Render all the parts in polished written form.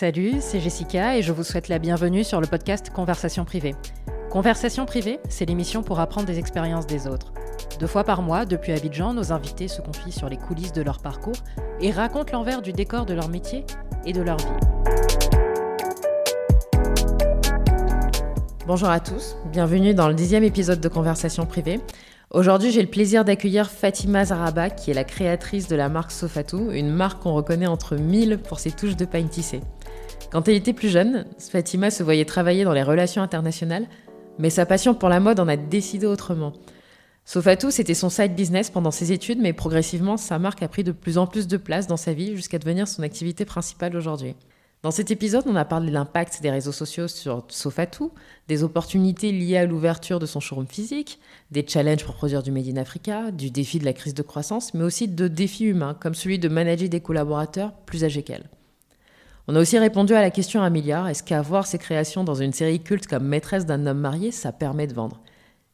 Salut, c'est Jessica et je vous souhaite la bienvenue sur le podcast Conversation privée. Conversation privée, c'est l'émission pour apprendre des expériences des autres. 2 fois par mois, depuis Abidjan, nos invités se confient sur les coulisses de leur parcours et racontent l'envers du décor de leur métier et de leur vie. Bonjour à tous, bienvenue dans le 10e épisode de Conversation privée. Aujourd'hui, j'ai le plaisir d'accueillir Fatima Zahra Ba, qui est la créatrice de la marque Sofatou, une marque qu'on reconnaît entre 1000 pour ses touches de pagne tissée. Quand elle était plus jeune, Fatima se voyait travailler dans les relations internationales, mais sa passion pour la mode en a décidé autrement. Sofatou, c'était son side business pendant ses études, mais progressivement, sa marque a pris de plus en plus de place dans sa vie jusqu'à devenir son activité principale aujourd'hui. Dans cet épisode, on a parlé de l'impact des réseaux sociaux sur Sofatou, des opportunités liées à l'ouverture de son showroom physique, des challenges pour produire du Made in Africa, du défi de la crise de croissance, mais aussi de défis humains, comme celui de manager des collaborateurs plus âgés qu'elle. On a aussi répondu à la question à milliard, est-ce qu'avoir ses créations dans une série culte comme Maîtresse d'un homme marié, ça permet de vendre ?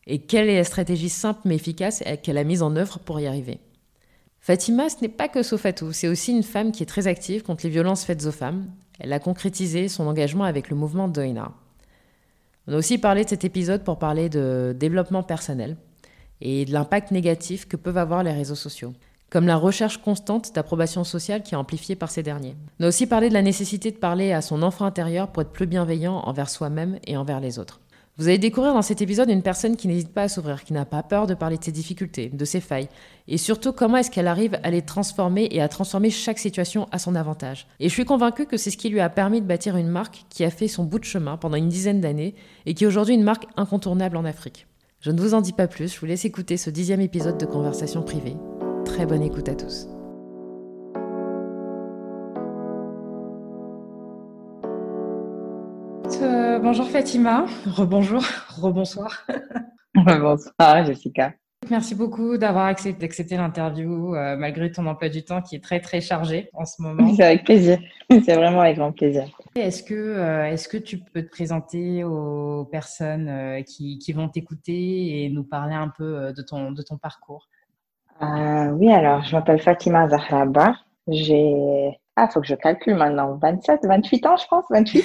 Et quelle est la stratégie simple mais efficace qu'elle a mise en œuvre pour y arriver ? Fatima, ce n'est pas que Sofatou, c'est aussi une femme qui est très active contre les violences faites aux femmes. Elle a concrétisé son engagement avec le mouvement Doyna. On a aussi parlé de cet épisode pour parler de développement personnel et de l'impact négatif que peuvent avoir les réseaux sociaux, comme la recherche constante d'approbation sociale qui est amplifiée par ces derniers. On a aussi parlé de la nécessité de parler à son enfant intérieur pour être plus bienveillant envers soi-même et envers les autres. Vous allez découvrir dans cet épisode une personne qui n'hésite pas à s'ouvrir, qui n'a pas peur de parler de ses difficultés, de ses failles, et surtout comment est-ce qu'elle arrive à les transformer et à transformer chaque situation à son avantage. Et je suis convaincue que c'est ce qui lui a permis de bâtir une marque qui a fait son bout de chemin pendant une dizaine d'années et qui est aujourd'hui une marque incontournable en Afrique. Je ne vous en dis pas plus, je vous laisse écouter ce 10e épisode de Conversation privée. Très bonne écoute à tous. Bonjour Fatima, rebonjour, rebonsoir. Rebonsoir Jessica. Merci beaucoup d'avoir accepté l'interview malgré ton emploi du temps qui est très très chargé en ce moment. C'est avec plaisir, c'est vraiment avec grand plaisir. Est-ce que tu peux te présenter aux personnes qui vont t'écouter et nous parler un peu de ton parcours ? Oui, alors je m'appelle Fatima Zahra Ba, j'ai... Ah, faut que je calcule maintenant, 27, 28 ans je pense, 28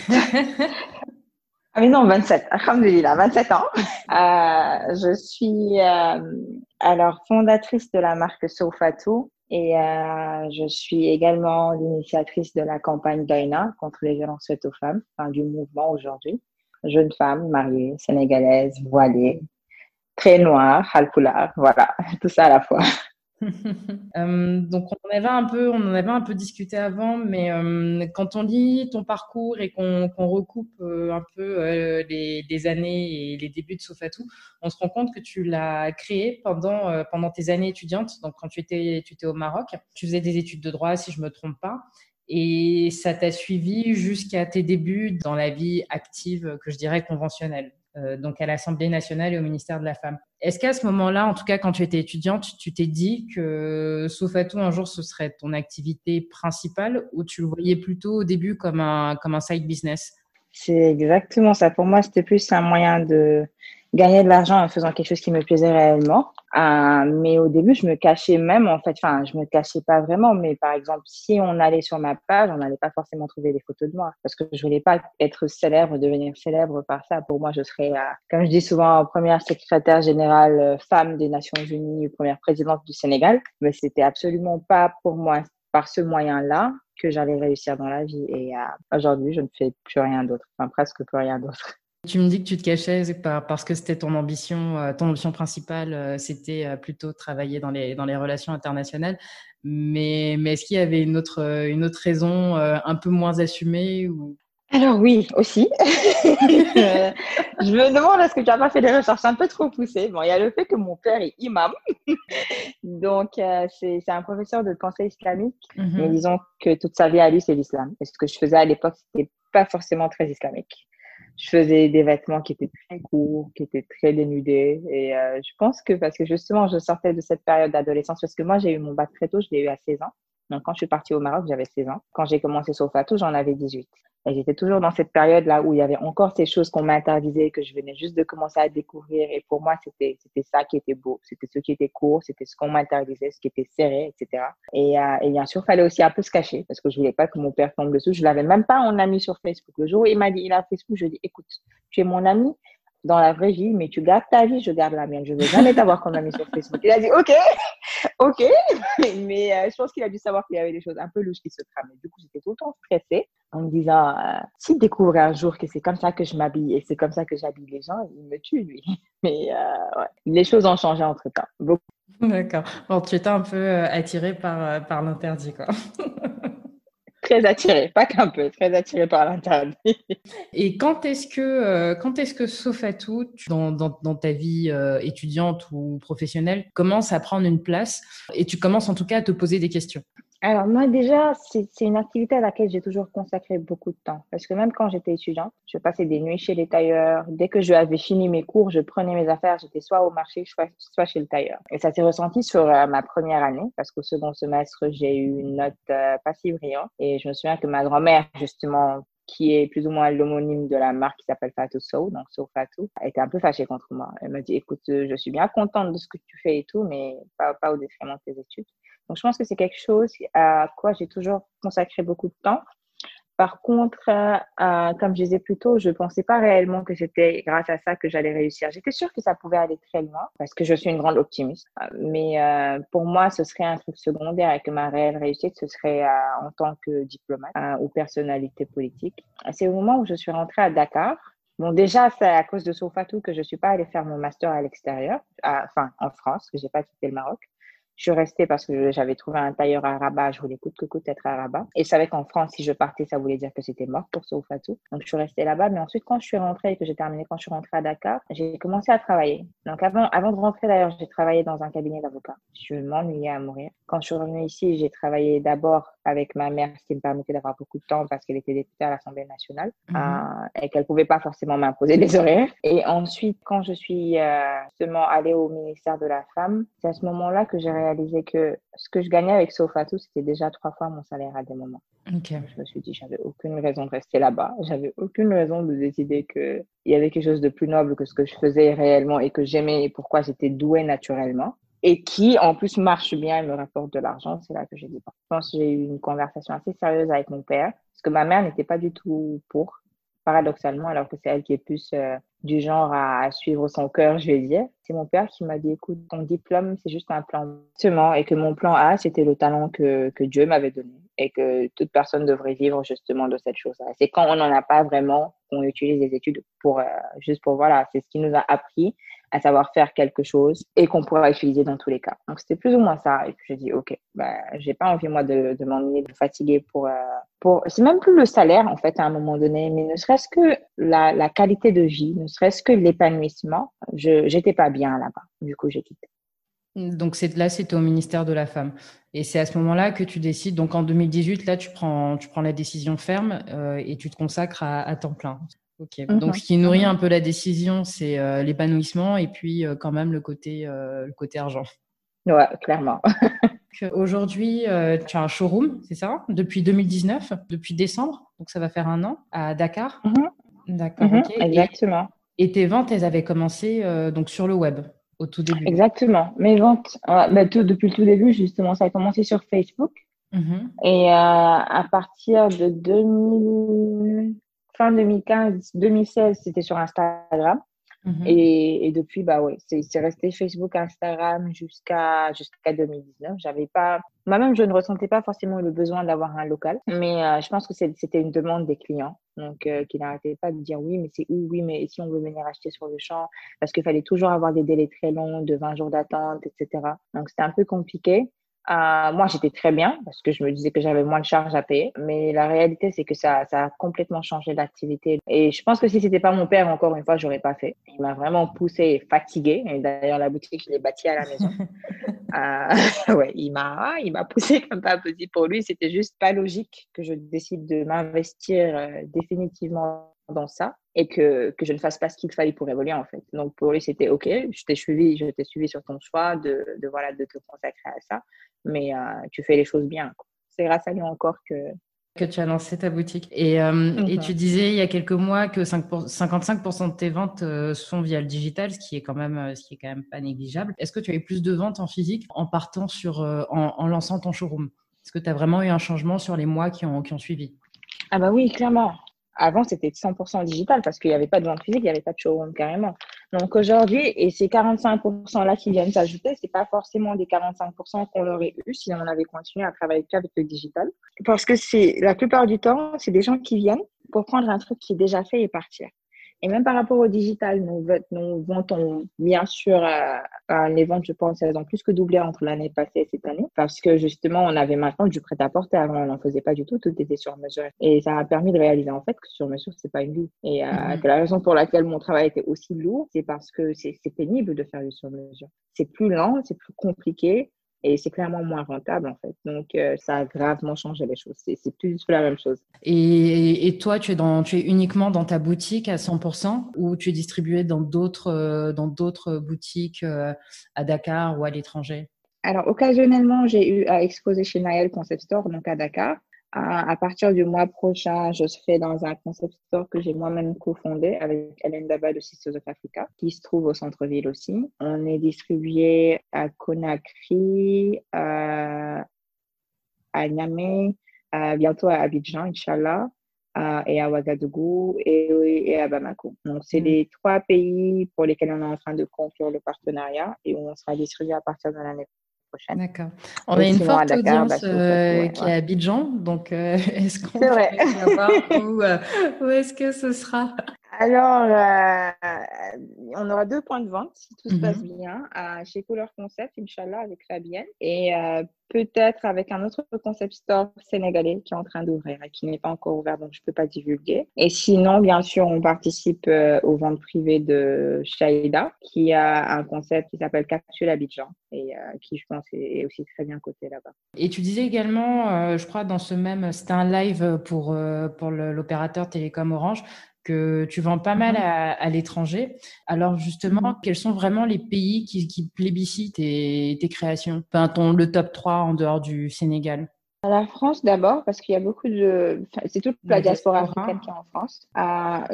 Ah mais non, 27, alhamdoulilah, 27 ans. Je suis alors fondatrice de la marque Sofatou et je suis également l'initiatrice de la campagne Doyna contre les violences faites aux femmes, enfin du mouvement aujourd'hui. Jeune femme, mariée, sénégalaise, voilée, très noire, halpoulard, voilà, tout ça à la fois. Donc on en avait un peu discuté avant, mais quand on lit ton parcours et qu'on recoupe un peu les années et les débuts de Sofatou, on se rend compte que tu l'as créé pendant tes années étudiantes. Donc quand tu étais au Maroc, tu faisais des études de droit si je me trompe pas, et ça t'a suivi jusqu'à tes débuts dans la vie active que je dirais conventionnelle. Donc à l'Assemblée nationale et au ministère de la Femme. Est-ce qu'à ce moment-là, en tout cas quand tu étais étudiante, tu t'es dit que Sofatou un jour ce serait ton activité principale, ou tu le voyais plutôt au début comme un side business ? C'est exactement ça. Pour moi, c'était plus un moyen de gagner de l'argent en faisant quelque chose qui me plaisait réellement. Mais au début, je me cachais même en fait. Enfin, je me cachais pas vraiment. Mais par exemple, si on allait sur ma page, on n'allait pas forcément trouver des photos de moi parce que je voulais pas être célèbre, devenir célèbre par ça. Pour moi, je serais, comme je dis souvent, première secrétaire générale femme des Nations Unies, première présidente du Sénégal. Mais c'était absolument pas pour moi par ce moyen-là que j'allais réussir dans la vie. Et aujourd'hui, je ne fais plus rien d'autre. Enfin, presque plus rien d'autre. Tu me dis que tu te cachais parce que c'était ton ambition principale, c'était plutôt travailler dans les relations internationales. Mais est-ce qu'il y avait une autre raison un peu moins assumée ou... Alors oui, aussi. Je me demande, est-ce que tu n'as pas fait des recherches un peu trop poussées ? Bon, il y a le fait que mon père est imam. Donc, c'est un professeur de pensée islamique. Mm-hmm. Mais disons que toute sa vie à lui, c'est l'islam. Et ce que je faisais à l'époque, ce n'était pas forcément très islamique. Je faisais des vêtements qui étaient très courts, qui étaient très dénudés. Et je pense que, parce que justement, je sortais de cette période d'adolescence, parce que moi, j'ai eu mon bac très tôt, je l'ai eu à 16 ans. Donc, quand je suis partie au Maroc, j'avais 16 ans. Quand j'ai commencé Sofatou, j'en avais 18. Et j'étais toujours dans cette période-là où il y avait encore ces choses qu'on m'interdisait, que je venais juste de commencer à découvrir. Et pour moi, c'était ça qui était beau. C'était ce qui était court, c'était ce qu'on m'interdisait, ce qui était serré, etc. Et bien sûr, il fallait aussi un peu se cacher parce que je voulais pas que mon père tombe dessus. Je l'avais même pas en ami sur Facebook. Le jour où il m'a dit, il a Facebook, je lui ai dit, écoute, tu es mon ami dans la vraie vie, mais tu gardes ta vie, je garde la mienne. Je ne veux jamais t'avoir qu'on a mis sur Facebook. Il a dit, OK. Mais je pense qu'il a dû savoir qu'il y avait des choses un peu louches qui se tramaient. Du coup, j'étais tout le temps stressée en me disant, s'il découvrait un jour que c'est comme ça que je m'habille et c'est comme ça que j'habille les gens, il me tue, lui. Mais ouais. Les choses ont changé entre-temps. Beaucoup. D'accord. Bon, tu étais un peu attirée par l'interdit, quoi. Très attirée, pas qu'un peu, très attirée par l'interdit. Et quand est-ce que Sofatou, dans ta vie étudiante ou professionnelle, commence à prendre une place et tu commences en tout cas à te poser des questions? Alors moi déjà, c'est une activité à laquelle j'ai toujours consacré beaucoup de temps. Parce que même quand j'étais étudiante, je passais des nuits chez les tailleurs. Dès que j'avais fini mes cours, je prenais mes affaires. J'étais soit au marché, soit chez le tailleur. Et ça s'est ressenti sur ma première année. Parce qu'au second semestre, j'ai eu une note pas si brillante. Et je me souviens que ma grand-mère, justement, qui est plus ou moins l'homonyme de la marque qui s'appelle Sofatou, donc Sofatou, était un peu fâchée contre moi. Elle m'a dit, écoute, je suis bien contente de ce que tu fais et tout, mais pas au détriment de tes études. Donc, je pense que c'est quelque chose à quoi j'ai toujours consacré beaucoup de temps. Par contre, comme je disais plus tôt, je ne pensais pas réellement que c'était grâce à ça que j'allais réussir. J'étais sûre que ça pouvait aller très loin parce que je suis une grande optimiste. Mais pour moi, ce serait un truc secondaire et que ma réelle réussite, ce serait en tant que diplomate ou personnalité politique. C'est au moment où je suis rentrée à Dakar. Bon, déjà, c'est à cause de Sofatou que je ne suis pas allée faire mon master à l'extérieur, en France, que je n'ai pas quitté le Maroc. Je suis restée parce que j'avais trouvé un tailleur à Rabat. Je voulais coûte que coûte être à Rabat. Et je savais qu'en France, si je partais, ça voulait dire que c'était mort pour Sofatou. Donc, je suis restée là-bas. Mais ensuite, quand je suis rentrée et que j'ai terminé, quand je suis rentrée à Dakar, j'ai commencé à travailler. Donc, avant de rentrer d'ailleurs, j'ai travaillé dans un cabinet d'avocat. Je m'ennuyais à mourir. Quand je suis revenue ici, j'ai travaillé d'abord avec ma mère, ce qui me permettait d'avoir beaucoup de temps parce qu'elle était députée à l'Assemblée nationale et qu'elle ne pouvait pas forcément m'imposer des horaires. Et ensuite, quand je suis justement allée au ministère de la Femme, c'est à ce moment-là que j'ai réalisé que ce que je gagnais avec Sofatou, c'était déjà 3 fois mon salaire à des moments. Okay. Je me suis dit, j'avais aucune raison de rester là-bas. J'avais aucune raison de décider qu'il y avait quelque chose de plus noble que ce que je faisais réellement et que j'aimais et pourquoi j'étais douée naturellement. Et qui, en plus, marche bien et me rapporte de l'argent. C'est là que j'ai dit, je pense que j'ai eu une conversation assez sérieuse avec mon père, parce que ma mère n'était pas du tout pour, paradoxalement, alors que c'est elle qui est plus du genre à suivre son cœur, je vais dire. C'est mon père qui m'a dit, écoute, ton diplôme, c'est juste un plan. Seulement, et que mon plan A, c'était le talent que Dieu m'avait donné et que toute personne devrait vivre justement de cette chose-là. C'est quand on n'en a pas vraiment, qu'on utilise les études pour, juste pour, voilà, c'est ce qui nous a appris à savoir faire quelque chose et qu'on pourra utiliser dans tous les cas. Donc, c'était plus ou moins ça. Et puis, j'ai dit, OK, j'ai pas envie, moi, de m'ennuyer, de me fatiguer pour... C'est même plus le salaire, en fait, à un moment donné, mais ne serait-ce que la qualité de vie, ne serait-ce que l'épanouissement, j'étais pas bien là-bas. Du coup, j'ai quitté. Donc, là, c'était au ministère de la Femme. Et c'est à ce moment-là que tu décides. Donc, en 2018, là, tu prends la décision ferme et tu te consacres à temps plein. Okay. Donc, ce qui nourrit un peu la décision, c'est l'épanouissement et puis quand même le côté argent. Ouais, clairement. Aujourd'hui, tu as un showroom, c'est ça? Depuis 2019, depuis décembre, donc ça va faire 1 an, à Dakar. D'accord, OK. Exactement. Et tes ventes, elles avaient commencé donc sur le web au tout début. Exactement. Mes ventes, depuis le tout début, justement, ça a commencé sur Facebook. Et à partir de 2015-2016, c'était sur Instagram. Et depuis, ouais, c'est resté Facebook, Instagram jusqu'à 2019. Moi-même, je ne ressentais pas forcément le besoin d'avoir un local, mais je pense que c'était une demande des clients. Donc, qui n'arrêtaient pas de dire oui, mais c'est où? Oui, mais si on veut venir acheter sur le champ, parce qu'il fallait toujours avoir des délais très longs, de 20 jours d'attente, etc. Donc, c'était un peu compliqué. Moi, j'étais très bien parce que je me disais que j'avais moins de charges à payer. Mais la réalité, c'est que ça a complètement changé l'activité. Et je pense que si c'était pas mon père, encore une fois, j'aurais pas fait. Il m'a vraiment poussée et fatiguée. Et d'ailleurs, la boutique, je l'ai bâtie à la maison. Ouais, il m'a poussée comme pas petit. Pour lui, c'était juste pas logique que je décide de m'investir définitivement dans ça et que je ne fasse pas ce qu'il fallait pour évoluer, en fait. Donc, pour lui, c'était OK, je t'ai suivi sur ton choix de te consacrer à ça, mais tu fais les choses bien, quoi. C'est grâce à lui encore que que tu as lancé ta boutique. Et tu disais il y a quelques mois que 55% de tes ventes sont via le digital, ce qui est quand même pas négligeable. Est-ce que tu as eu plus de ventes en physique en partant en lançant ton showroom? Est-ce que tu as vraiment eu un changement sur les mois qui ont suivi? Ah bah oui, clairement. Avant, c'était 100% digital parce qu'il n'y avait pas de vente physique, il n'y avait pas de showroom carrément. Donc aujourd'hui, et ces 45%-là qui viennent s'ajouter, ce n'est pas forcément des 45% qu'on aurait eu si on avait continué à travailler qu'avec le digital. Parce que la plupart du temps, c'est des gens qui viennent pour prendre un truc qui est déjà fait et partir. Et même par rapport au digital, nos ventes ont bien sûr, les ventes, je pense, elles ont plus que doublé entre l'année passée et cette année. Parce que justement, on avait maintenant du prêt-à-porter. Avant, on n'en faisait pas du tout. Tout était sur mesure. Et ça a permis de réaliser en fait que sur mesure, c'est pas une vie. Et que la raison pour laquelle mon travail était aussi lourd, c'est parce que c'est pénible de faire du sur mesure. C'est plus lent, c'est plus compliqué. Et c'est clairement moins rentable, en fait. Donc, ça a gravement changé les choses. C'est plus la même chose. Et toi, tu es uniquement dans ta boutique à 100% ou tu es distribuée dans d'autres boutiques à Dakar ou à l'étranger? Alors, occasionnellement, j'ai eu à exposer chez Naël Concept Store, donc à Dakar. À partir du mois prochain, je serai dans un concept store que j'ai moi-même cofondé avec Alain Daba de Sisters of Africa, qui se trouve au centre-ville aussi. On est distribué à Conakry, à Niamey, bientôt à Abidjan, Inch'Allah, et à Ouagadougou et à Bamako. Donc, c'est les trois pays pour lesquels on est en train de conclure le partenariat et où on sera distribué à partir de l'année prochaine. D'accord. On a une forte Dakar, audience qui est à Abidjan, donc est-ce qu'on peut savoir où est-ce que ce sera? Alors, on aura 2 points de vente, si tout se passe bien, chez Couleur Concept, Inch'Allah, avec Fabienne, et peut-être avec un autre concept store sénégalais qui est en train d'ouvrir et qui n'est pas encore ouvert, donc je ne peux pas divulguer. Et sinon, bien sûr, on participe aux ventes privées de Shaina, qui a un concept qui s'appelle Capsule Abidjan, et qui, je pense, est aussi très bien coté là-bas. Et tu disais également, je crois, dans ce même, c'était un live pour l'opérateur Télécom Orange, que tu vends pas mal à l'étranger. Alors justement, quels sont vraiment les pays qui plébiscitent tes créations? Enfin, le top 3 en dehors du Sénégal. La France d'abord, parce qu'il y a beaucoup de... C'est toute la diaspora africaine qui est en France,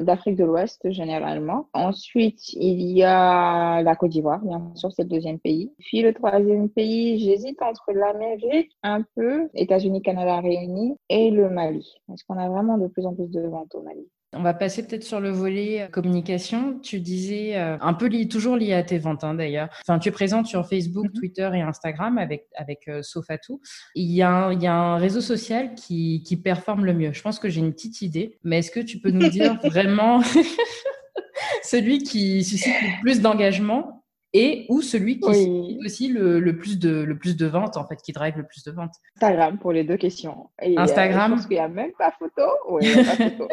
d'Afrique de l'Ouest généralement. Ensuite, il y a la Côte d'Ivoire, bien sûr, c'est le deuxième pays. Puis le troisième pays, j'hésite entre l'Amérique un peu, États-Unis, Canada réunis, et le Mali. Parce qu'on a vraiment de plus en plus de ventes au Mali. On va passer peut-être sur le volet communication. Tu disais, un peu toujours lié à tes ventes hein, d'ailleurs, enfin, tu es présente sur Facebook, Twitter et Instagram avec Sofatou. Il y a un réseau social qui performe le mieux. Je pense que j'ai une petite idée, mais est-ce que tu peux nous dire vraiment celui qui suscite le plus d'engagement et ou celui qui suscite aussi le plus de ventes, en fait, qui drive le plus de ventes? Instagram pour les deux questions. Et Instagram parce qu'il n'y a même pas photo. Oui, il n'y a pas photo.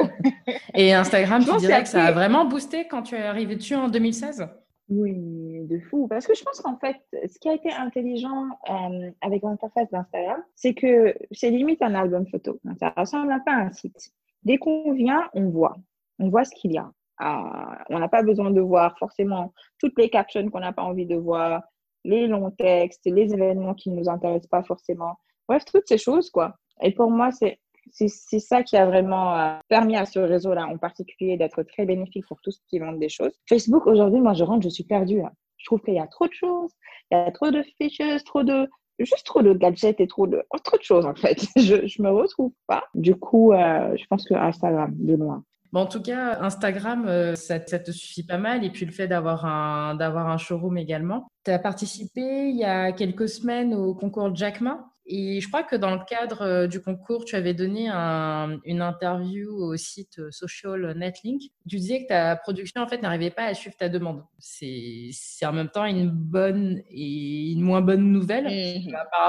Et Instagram, je dirais que ça a vraiment boosté quand tu es arrivée dessus en 2016? Oui, de fou. Parce que je pense qu'en fait, ce qui a été intelligent avec l'interface d'Instagram, c'est que c'est limite un album photo. Ça ressemble un peu à un site. Dès qu'on vient, on voit. On voit ce qu'il y a. On n'a pas besoin de voir forcément toutes les captions qu'on n'a pas envie de voir, les longs textes, les événements qui ne nous intéressent pas forcément. Bref, toutes ces choses, quoi. Et pour moi, c'est ça qui a vraiment permis à ce réseau-là, en particulier, d'être très bénéfique pour tous qui vendent des choses. Facebook, aujourd'hui, moi, je rentre, je suis perdue. Hein. Je trouve qu'il y a trop de choses, il y a trop de features, juste trop de gadgets et trop de choses, en fait. Je me retrouve pas. Du coup, je pense que Instagram, de loin. Bon, en tout cas, Instagram, ça te suffit pas mal. Et puis, le fait d'avoir un showroom également. Tu as participé il y a quelques semaines au concours Jack Ma. Et je crois que dans le cadre du concours, tu avais donné une interview au site Social Netlink. Tu disais que ta production, en fait, n'arrivait pas à suivre ta demande. C'est en même temps une bonne et une moins bonne nouvelle.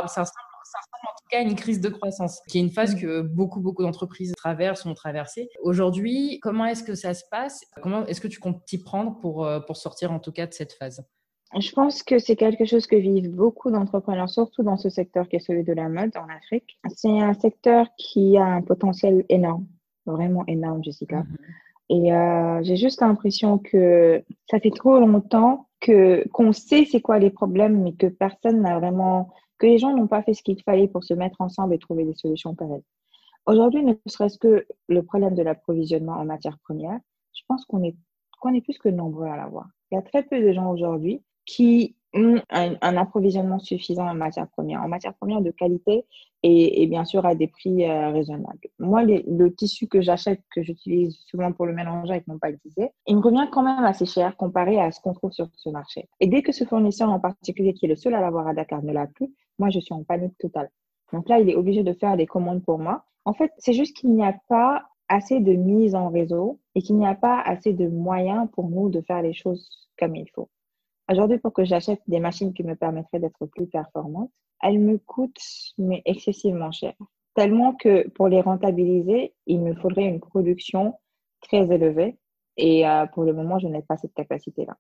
Ça ressemble en tout cas à une crise de croissance, qui est une phase que beaucoup d'entreprises traversent, ont traversée. Aujourd'hui, comment est-ce que ça se passe? Comment est-ce que tu comptes t'y prendre pour sortir en tout cas de cette phase? Je pense que c'est quelque chose que vivent beaucoup d'entrepreneurs, surtout dans ce secteur qui est celui de la mode en Afrique. C'est un secteur qui a un potentiel énorme, vraiment énorme, Jessica. Et j'ai juste l'impression que ça fait trop longtemps qu'on sait c'est quoi les problèmes, mais que personne n'a vraiment... que les gens n'ont pas fait ce qu'il fallait pour se mettre ensemble et trouver des solutions pareilles. Aujourd'hui, ne serait-ce que le problème de l'approvisionnement en matières premières, je pense qu'on est plus que nombreux à l'avoir. Il y a très peu de gens aujourd'hui qui ont un approvisionnement suffisant en matières premières de qualité et bien sûr à des prix raisonnables. Moi, le tissu que j'achète, que j'utilise souvent pour le mélanger avec mon pâtissier, il me revient quand même assez cher comparé à ce qu'on trouve sur ce marché. Et dès que ce fournisseur en particulier, qui est le seul à l'avoir à Dakar, ne l'a plus, moi, je suis en panique totale. Donc là, il est obligé de faire des commandes pour moi. En fait, c'est juste qu'il n'y a pas assez de mise en réseau et qu'il n'y a pas assez de moyens pour nous de faire les choses comme il faut. Aujourd'hui, pour que j'achète des machines qui me permettraient d'être plus performantes, elles me coûtent mais excessivement cher. Tellement que pour les rentabiliser, il me faudrait une production très élevée et pour le moment, je n'ai pas cette capacité-là.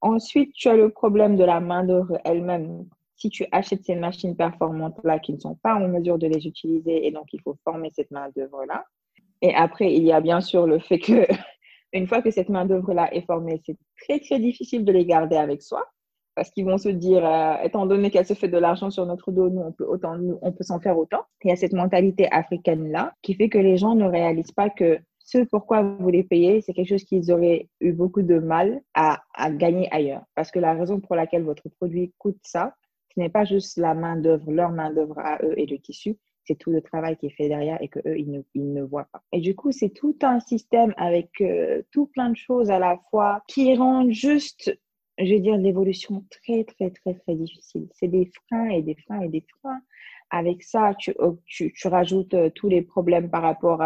Ensuite, tu as le problème de la main-d'œuvre elle-même. Si tu achètes ces machines performantes-là qui ne sont pas en mesure de les utiliser et donc il faut former cette main-d'œuvre-là. Et après, il y a bien sûr le fait que une fois que cette main-d'œuvre-là est formée, c'est très, très difficile de les garder avec soi parce qu'ils vont se dire, étant donné qu'elle se fait de l'argent sur notre dos, nous, on peut s'en faire autant. Il y a cette mentalité africaine-là qui fait que les gens ne réalisent pas que ce pourquoi vous les payez, c'est quelque chose qu'ils auraient eu beaucoup de mal à gagner ailleurs. Parce que la raison pour laquelle votre produit coûte ça, ce n'est pas juste la main-d'œuvre, leur main-d'œuvre à eux et le tissu, c'est tout le travail qui est fait derrière et qu'eux, ils ne voient pas. Et du coup, c'est tout un système avec tout plein de choses à la fois qui rendent juste, je veux dire, l'évolution très, très, très, très difficile. C'est des freins et des freins et des freins. Avec ça, tu rajoutes tous les problèmes par rapport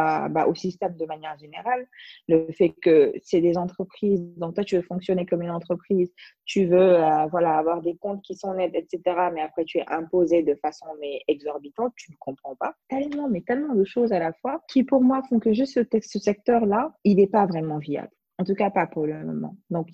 au système de manière générale. Le fait que c'est des entreprises, donc toi, tu veux fonctionner comme une entreprise, tu veux avoir des comptes qui sont nets, etc. Mais après, tu es imposé de façon exorbitante, tu ne comprends pas. Tellement, mais tellement de choses à la fois qui, pour moi, font que juste ce secteur-là, il n'est pas vraiment viable. En tout cas, pas pour le moment. Donc,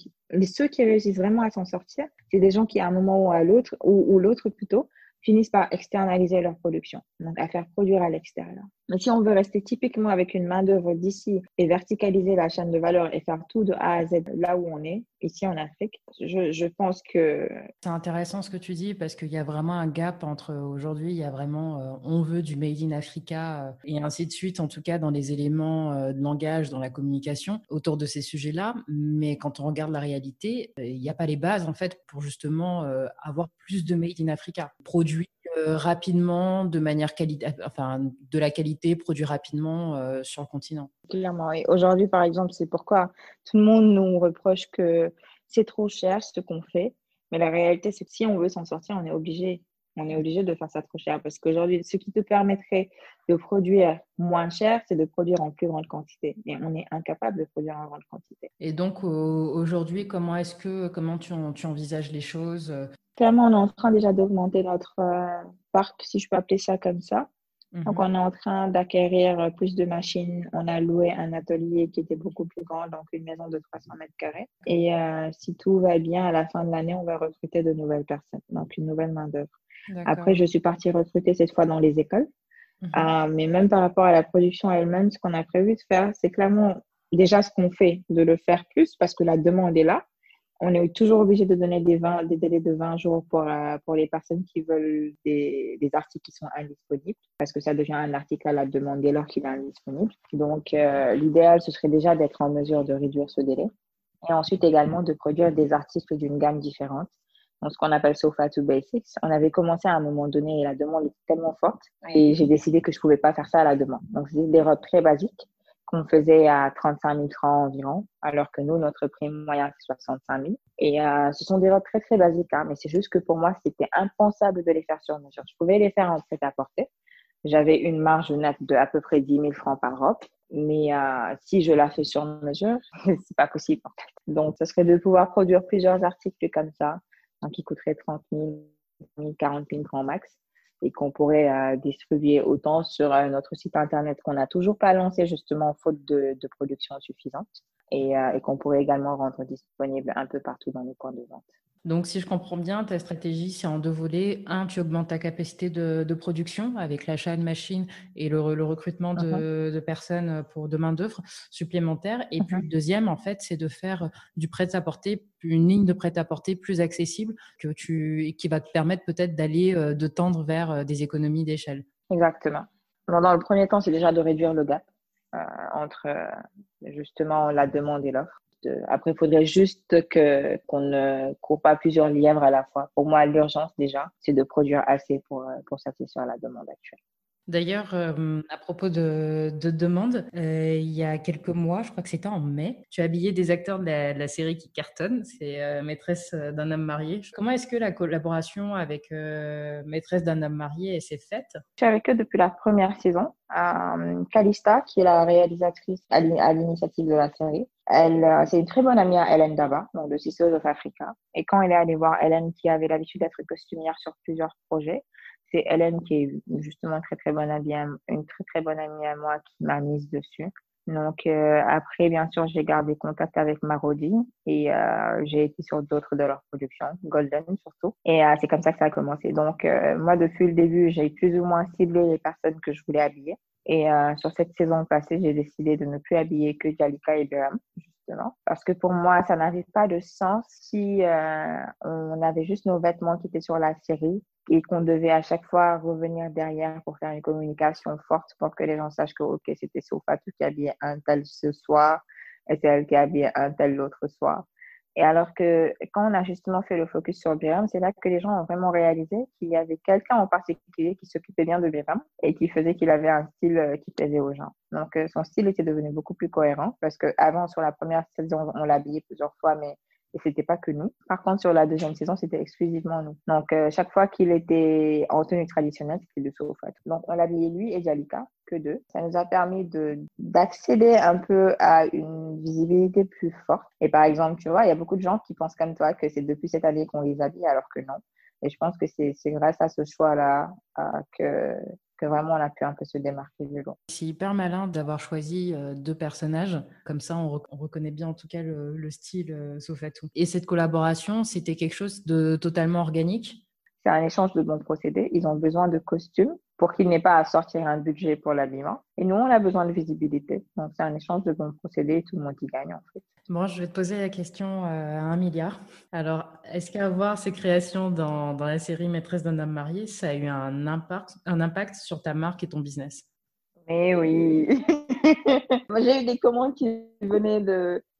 ceux qui réussissent vraiment à s'en sortir, c'est des gens qui, à un moment ou à l'autre, ou l'autre plutôt, finissent par externaliser leur production, donc à faire produire à l'extérieur. Mais si on veut rester typiquement avec une main-d'œuvre d'ici et verticaliser la chaîne de valeur et faire tout de A à Z là où on est, ici en Afrique, je pense que... C'est intéressant ce que tu dis parce qu'il y a vraiment un gap entre aujourd'hui, il y a vraiment on veut du made in Africa et ainsi de suite, en tout cas dans les éléments de langage, dans la communication autour de ces sujets-là. Mais quand on regarde la réalité, il n'y a pas les bases en fait pour justement avoir plus de made in Africa. Produit rapidement, de manière de la qualité, produit rapidement sur le continent. Clairement. Et aujourd'hui, par exemple, c'est pourquoi tout le monde nous reproche que c'est trop cher ce qu'on fait. Mais la réalité, c'est que si on veut s'en sortir, on est obligé. On est obligé de faire ça trop cher parce qu'aujourd'hui, ce qui te permettrait de produire moins cher, c'est de produire en plus grande quantité. Et on est incapable de produire en grande quantité. Et donc, aujourd'hui, comment tu envisages les choses? Clairement, on est en train déjà d'augmenter notre parc, si je peux appeler ça comme ça. Mm-hmm. Donc, on est en train d'acquérir plus de machines. On a loué un atelier qui était beaucoup plus grand, donc une maison de 300 mètres carrés. Et si tout va bien, à la fin de l'année, on va recruter de nouvelles personnes, donc une nouvelle main-d'œuvre. D'accord. Après, je suis partie recruter cette fois dans les écoles. Mm-hmm. Mais même par rapport à la production elle-même, ce qu'on a prévu de faire, c'est clairement déjà ce qu'on fait, de le faire plus parce que la demande est là. On est toujours obligé de donner des délais de 20 jours pour les personnes qui veulent des articles qui sont indisponibles parce que ça devient un article à la demande dès lors qu'il est indisponible. Donc, l'idéal, ce serait déjà d'être en mesure de réduire ce délai et ensuite également de produire des articles d'une gamme différente. Donc, ce qu'on appelle Sofatou Basics. On avait commencé à un moment donné et la demande était tellement forte et j'ai décidé que je ne pouvais pas faire ça à la demande. Donc, c'était des robes très basiques qu'on faisait à 35 000 francs environ, alors que nous, notre prix moyen, c'est 65 000. Et ce sont des robes très, très basiques, hein, mais c'est juste que pour moi, c'était impensable de les faire sur mesure. Je pouvais les faire en prêt-à-porter. J'avais une marge nette de à peu près 10 000 francs par robe. Mais si je la fais sur mesure, c'est pas possible, en fait. Donc, ce serait de pouvoir produire plusieurs articles comme ça, qui coûterait 30 000, 40 000 francs max et qu'on pourrait distribuer autant sur notre site internet qu'on n'a toujours pas lancé justement faute de production suffisante et qu'on pourrait également rendre disponible un peu partout dans les points de vente. Donc, si je comprends bien, ta stratégie, c'est en deux volets. Un, tu augmentes ta capacité de production avec l'achat de machines et le recrutement de personnes pour de main d'œuvre supplémentaire. Et puis, le deuxième, en fait, c'est de faire du prêt-à-porter, une ligne de prêt-à-porter plus accessible qui va te permettre peut-être de tendre vers des économies d'échelle. Exactement. Dans le premier temps, c'est déjà de réduire le gap entre justement la demande et l'offre. Après, il faudrait juste qu'on ne court pas plusieurs lièvres à la fois. Pour moi, l'urgence déjà, c'est de produire assez pour satisfaire la demande actuelle. D'ailleurs, à propos de demande, il y a quelques mois, je crois que c'était en mai, tu as habillé des acteurs de la série qui cartonne, c'est Maîtresse d'un homme marié. Comment est-ce que la collaboration avec Maîtresse d'un homme marié s'est faite? Je suis avec eux depuis la première saison. Calista, qui est la réalisatrice à l'initiative de la série, c'est une très bonne amie à Hélène Daba, donc de Sisters of Africa. Et quand elle est allée voir Hélène, qui avait l'habitude d'être costumière sur plusieurs projets, c'est Hélène qui est justement une très très bonne amie à moi qui m'a mise dessus. Donc après, bien sûr, j'ai gardé contact avec Marodi et j'ai été sur d'autres de leurs productions, Golden surtout. Et c'est comme ça que ça a commencé. Donc moi, depuis le début, j'ai plus ou moins ciblé les personnes que je voulais habiller. Et sur cette saison passée, j'ai décidé de ne plus habiller que Jalika et Birame. Parce que pour moi, ça n'avait pas de sens si on avait juste nos vêtements qui étaient sur la série et qu'on devait à chaque fois revenir derrière pour faire une communication forte pour que les gens sachent que ok, c'était Sofatou qui habillait un tel ce soir et c'est elle qui habillait un tel l'autre soir. Et alors que quand on a justement fait le focus sur Birame, c'est là que les gens ont vraiment réalisé qu'il y avait quelqu'un en particulier qui s'occupait bien de Birame et qui faisait qu'il avait un style qui plaisait aux gens. Donc son style était devenu beaucoup plus cohérent parce qu'avant, sur la première saison, on l'habillait plusieurs fois, mais c'était pas que nous. Par contre, sur la deuxième saison, c'était exclusivement nous. Donc chaque fois qu'il était en tenue traditionnelle, c'était de Sofatou. Donc on l'habillait lui et Jalika, que deux. Ça nous a permis d'accéder un peu à une visibilité plus forte. Et par exemple, tu vois, il y a beaucoup de gens qui pensent comme toi que c'est depuis cette année qu'on les habille, alors que non. Et je pense que c'est grâce à ce choix-là que vraiment on a pu un peu se démarquer du lot. C'est hyper malin d'avoir choisi deux personnages. Comme ça, on reconnaît bien en tout cas le style Sofatou. Et cette collaboration, c'était quelque chose de totalement organique? C'est un échange de bons procédés. Ils ont besoin de costumes pour qu'ils n'aient pas à sortir un budget pour l'habillement. Et nous, on a besoin de visibilité. Donc, c'est un échange de bons procédés et tout le monde y gagne, en fait. Bon, je vais te poser la question à 1 milliard. Alors, est-ce qu'avoir ces créations dans la série Maîtresse d'un homme marié, ça a eu un impact sur ta marque et ton business? Eh oui. Moi, j'ai eu des commandes qui venaient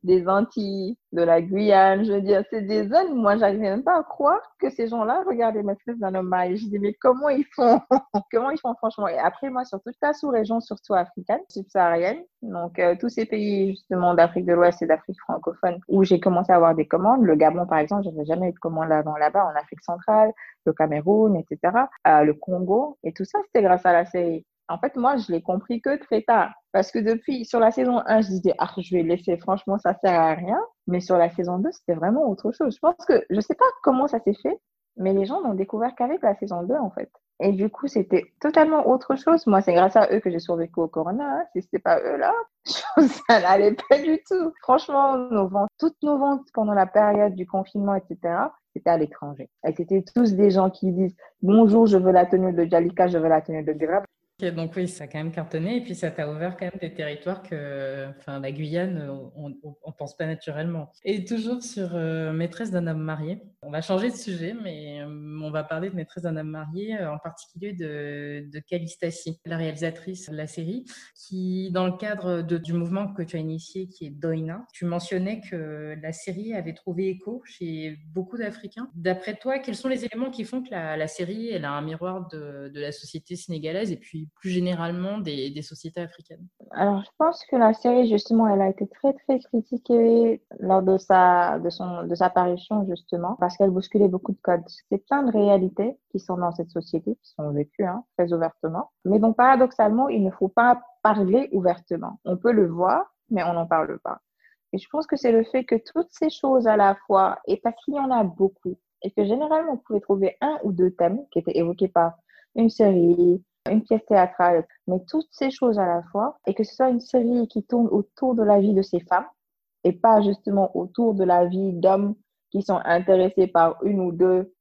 des Antilles, de la Guyane. Je veux dire, c'est des zones où moi, j'arrivais même pas à croire que ces gens-là regardaient Maîtresse d'un homme marié. Je dis, mais comment ils font? Comment ils font, franchement? Et après, moi, sur toute la sous-région, surtout africaine, subsaharienne, donc tous ces pays, justement, d'Afrique de l'Ouest et d'Afrique francophone, où j'ai commencé à avoir des commandes. Le Gabon, par exemple, j'avais jamais eu de commandes avant là-bas, en Afrique centrale, le Cameroun, etc., le Congo. Et tout ça, c'était grâce à la série. En fait, moi, je l'ai compris que très tard. Parce que depuis, sur la saison 1, je disais, ah, je vais laisser, franchement, ça sert à rien. Mais sur la saison 2, c'était vraiment autre chose. Je pense que, je sais pas comment ça s'est fait, mais les gens l'ont découvert qu'avec la saison 2, en fait. Et du coup, c'était totalement autre chose. Moi, c'est grâce à eux que j'ai survécu au corona. Hein. Si c'était pas eux, là, ça n'allait pas du tout. Franchement, toutes nos ventes pendant la période du confinement, etc., c'était à l'étranger. Et c'était tous des gens qui disent, bonjour, je veux la tenue de Jalika, je veux la tenue de Birame. Okay, donc oui, ça a quand même cartonné et puis ça t'a ouvert quand même des territoires que, enfin, la Guyane, on pense pas naturellement. Et toujours sur Maîtresse d'un homme marié, on va changer de sujet, mais on va parler de Maîtresse d'un homme marié, en particulier de Calista Sy, la réalisatrice de la série, qui, dans le cadre du mouvement que tu as initié, qui est Doyna, tu mentionnais que la série avait trouvé écho chez beaucoup d'Africains. D'après toi, quels sont les éléments qui font que la série, elle a un miroir de la société sénégalaise et puis plus généralement des sociétés africaines? Alors, je pense que la série, justement, elle a été très, très critiquée lors de sa parution, justement, parce qu'elle bousculait beaucoup de codes. C'est plein de réalités qui sont dans cette société, qui sont vécues, hein, très ouvertement. Mais donc, paradoxalement, il ne faut pas parler ouvertement. On peut le voir, mais on n'en parle pas. Et je pense que c'est le fait que toutes ces choses à la fois, et parce qu'il y en a beaucoup, et que généralement, on pouvait trouver un ou deux thèmes qui étaient évoqués par une série, une pièce théâtrale, mais toutes ces choses à la fois, et que ce soit une série qui tourne autour de la vie de ces femmes et pas justement autour de la vie d'hommes qui sont intéressés par une ou deux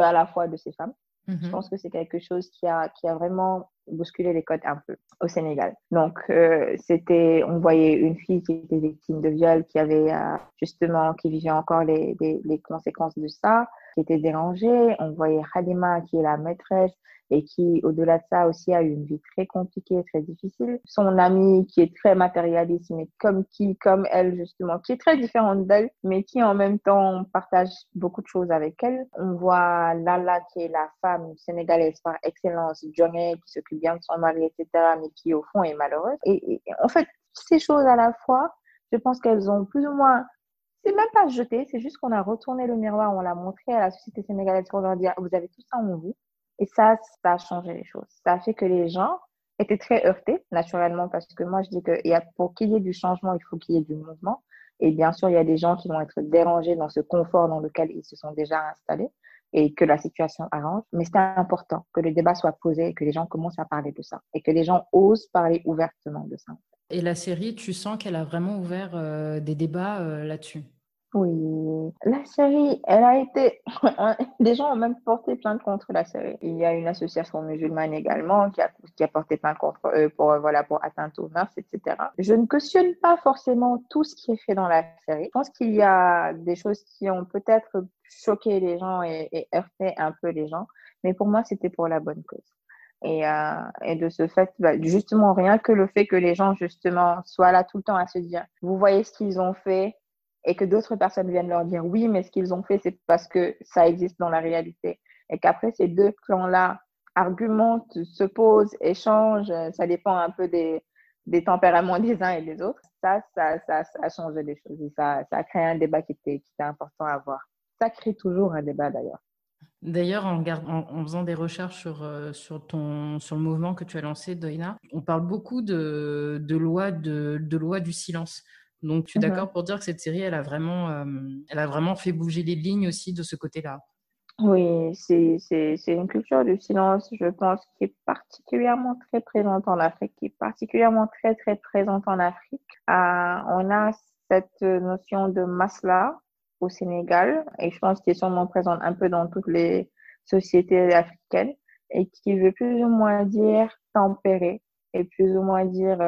à la fois de ces femmes. Mm-hmm. Je pense que c'est quelque chose qui a vraiment bousculer les codes un peu au Sénégal. Donc, on voyait une fille qui était victime de viol, qui avait justement, qui vivait encore les conséquences de ça, qui était dérangée. On voyait Khadima, qui est la maîtresse et qui, au-delà de ça aussi, a eu une vie très compliquée, très difficile. Son amie, qui est très matérialiste, mais comme elle, justement, qui est très différente d'elle, mais qui, en même temps, partage beaucoup de choses avec elle. On voit Lala, qui est la femme sénégalaise par excellence, Johnny, qui s'occupe bien de son mari, etc., mais qui, au fond, est malheureuse. Et en fait, ces choses à la fois, je pense qu'elles ont plus ou moins... C'est même pas jeté, c'est juste qu'on a retourné le miroir, on l'a montré à la société sénégalaise pour leur dire « Vous avez tout ça en vous ». Et ça, ça a changé les choses. Ça a fait que les gens étaient très heurtés, naturellement, parce que moi, je dis que pour qu'il y ait du changement, il faut qu'il y ait du mouvement. Et bien sûr, il y a des gens qui vont être dérangés dans ce confort dans lequel ils se sont déjà installés et que la situation arrange. Mais c'est important que le débat soit posé et que les gens commencent à parler de ça et que les gens osent parler ouvertement de ça. Et la série, tu sens qu'elle a vraiment ouvert des débats là-dessus? Oui, la série, elle a été... Des gens ont même porté plainte contre la série. Il y a une association musulmane également qui a porté plainte contre eux pour atteinte aux mœurs, etc. Je ne cautionne pas forcément tout ce qui est fait dans la série. Je pense qu'il y a des choses qui ont peut-être choqué les gens et heurté un peu les gens. Mais pour moi, c'était pour la bonne cause. Et de ce fait, justement, rien que le fait que les gens, justement, soient là tout le temps à se dire « Vous voyez ce qu'ils ont fait ?» et que d'autres personnes viennent leur dire « Oui, mais ce qu'ils ont fait, c'est parce que ça existe dans la réalité. » Et qu'après, ces deux clans-là argumentent, se posent, échangent. Ça dépend un peu des tempéraments des uns et des autres. Ça a changé les choses. Et ça a créé un débat qui était important à avoir. Ça crée toujours un débat, d'ailleurs. D'ailleurs, en faisant des recherches sur le mouvement que tu as lancé, Doyna, on parle beaucoup de loi du silence. Donc, je suis d'accord pour dire que cette série, elle a vraiment fait bouger les lignes aussi de ce côté-là. Oui, c'est une culture du silence, je pense, qui est particulièrement très présente en Afrique, On a cette notion de masla au Sénégal, et je pense qu'elle est sûrement présente un peu dans toutes les sociétés africaines, et qui veut plus ou moins dire tempérer, et plus ou moins dire...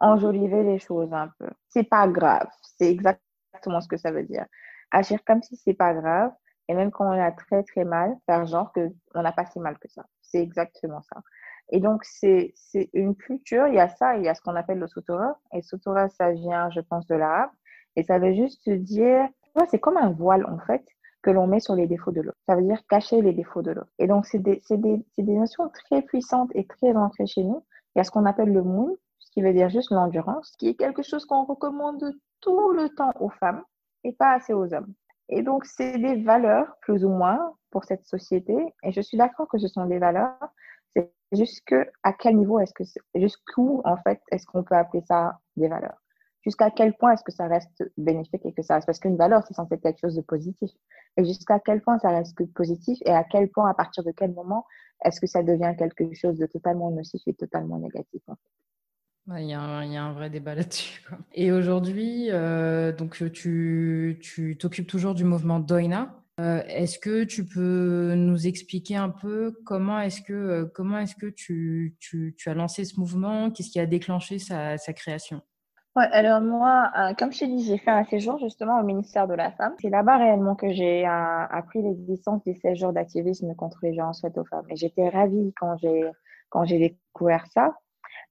enjoliver les choses un peu. C'est pas grave, c'est exactement ce que ça veut dire. Agir comme si c'est pas grave, et même quand on a très très mal, faire genre qu'on n'a pas si mal que ça. C'est exactement ça. Et donc, c'est une culture, il y a ça, il y a ce qu'on appelle le sotora. Et sotora, ça vient, je pense, de l'arabe. Et ça veut juste dire, c'est comme un voile en fait, que l'on met sur les défauts de l'autre. Ça veut dire cacher les défauts de l'autre. Et donc, c'est des notions très puissantes et très ancrées chez nous. Il y a ce qu'on appelle le moum, qui veut dire juste l'endurance, qui est quelque chose qu'on recommande tout le temps aux femmes et pas assez aux hommes. Et donc, c'est des valeurs, plus ou moins, pour cette société. Et je suis d'accord que ce sont des valeurs. C'est juste à quel niveau jusqu'où, en fait, est-ce qu'on peut appeler ça des valeurs? Jusqu'à quel point est-ce que ça reste bénéfique et que ça reste... Parce qu'une valeur, c'est censé être quelque chose de positif. Et jusqu'à quel point ça reste positif et à quel point, à partir de quel moment, est-ce que ça devient quelque chose de totalement nocif et totalement négatif, en fait. Il y a un vrai débat là-dessus. Et aujourd'hui, donc tu t'occupes toujours du mouvement Doyna. Est-ce que tu peux nous expliquer un peu comment est-ce que tu as lancé ce mouvement? Qu'est-ce qui a déclenché sa création? Ouais, alors moi, comme je t'ai dit, j'ai fait un séjour justement au ministère de la Femme. C'est là-bas réellement que j'ai appris l'existence des séjours d'activisme contre les violences faites aux femmes. Et j'étais ravie quand j'ai découvert ça.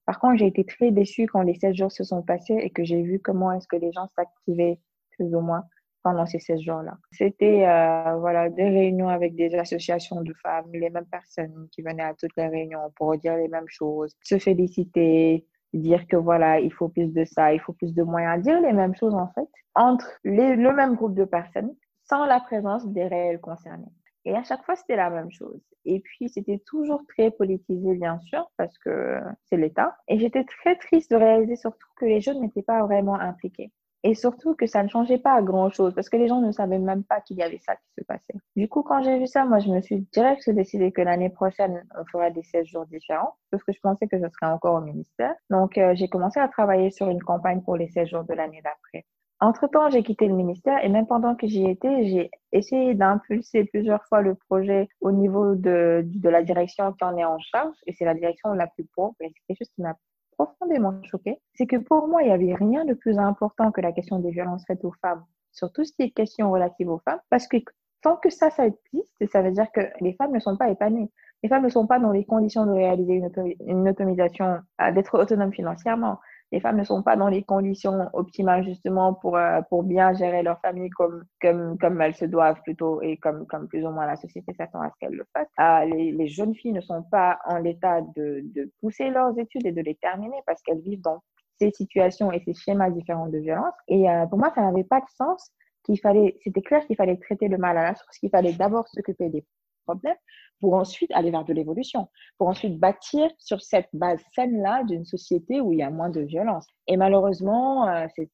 Par contre, j'ai été très déçue quand les 16 jours se sont passés et que j'ai vu comment est-ce que les gens s'activaient, plus ou moins, pendant ces 16 jours-là. C'était des réunions avec des associations de femmes, les mêmes personnes qui venaient à toutes les réunions pour dire les mêmes choses, se féliciter, dire que il faut plus de ça, il faut plus de moyens, dire les mêmes choses en fait, entre le même groupe de personnes, sans la présence des réels concernés. Et à chaque fois, c'était la même chose. Et puis, c'était toujours très politisé, bien sûr, parce que c'est l'État. Et j'étais très triste de réaliser surtout que les jeunes n'étaient pas vraiment impliqués. Et surtout que ça ne changeait pas grand-chose, parce que les gens ne savaient même pas qu'il y avait ça qui se passait. Du coup, quand j'ai vu ça, moi, je me suis direct décidé que l'année prochaine, on fera des 16 jours différents, parce que je pensais que je serais encore au ministère. Donc, j'ai commencé à travailler sur une campagne pour les 16 jours de l'année d'après. Entre-temps, j'ai quitté le ministère et même pendant que j'y étais, j'ai essayer d'impulser plusieurs fois le projet au niveau de la direction qui en est en charge, et c'est la direction la plus pauvre, et c'est quelque chose qui m'a profondément choquée, c'est que pour moi, il n'y avait rien de plus important que la question des violences faites aux femmes, sur tout ce qui est question relative aux femmes, parce que tant que ça existe, ça veut dire que les femmes ne sont pas épanouies. Les femmes ne sont pas dans les conditions de réaliser une autonomisation, d'être autonomes financièrement. Les femmes ne sont pas dans les conditions optimales justement pour bien gérer leur famille comme elles se doivent plutôt et comme plus ou moins la société s'attend à ce qu'elles le fassent. Les jeunes filles ne sont pas en l'état de pousser leurs études et de les terminer parce qu'elles vivent dans ces situations et ces schémas différents de violence. Et pour moi, ça n'avait pas de sens. C'était clair qu'il fallait traiter le mal à la source, qu'il fallait d'abord s'occuper des problèmes pour ensuite aller vers de l'évolution, pour ensuite bâtir sur cette base saine-là d'une société où il y a moins de violence. Et malheureusement,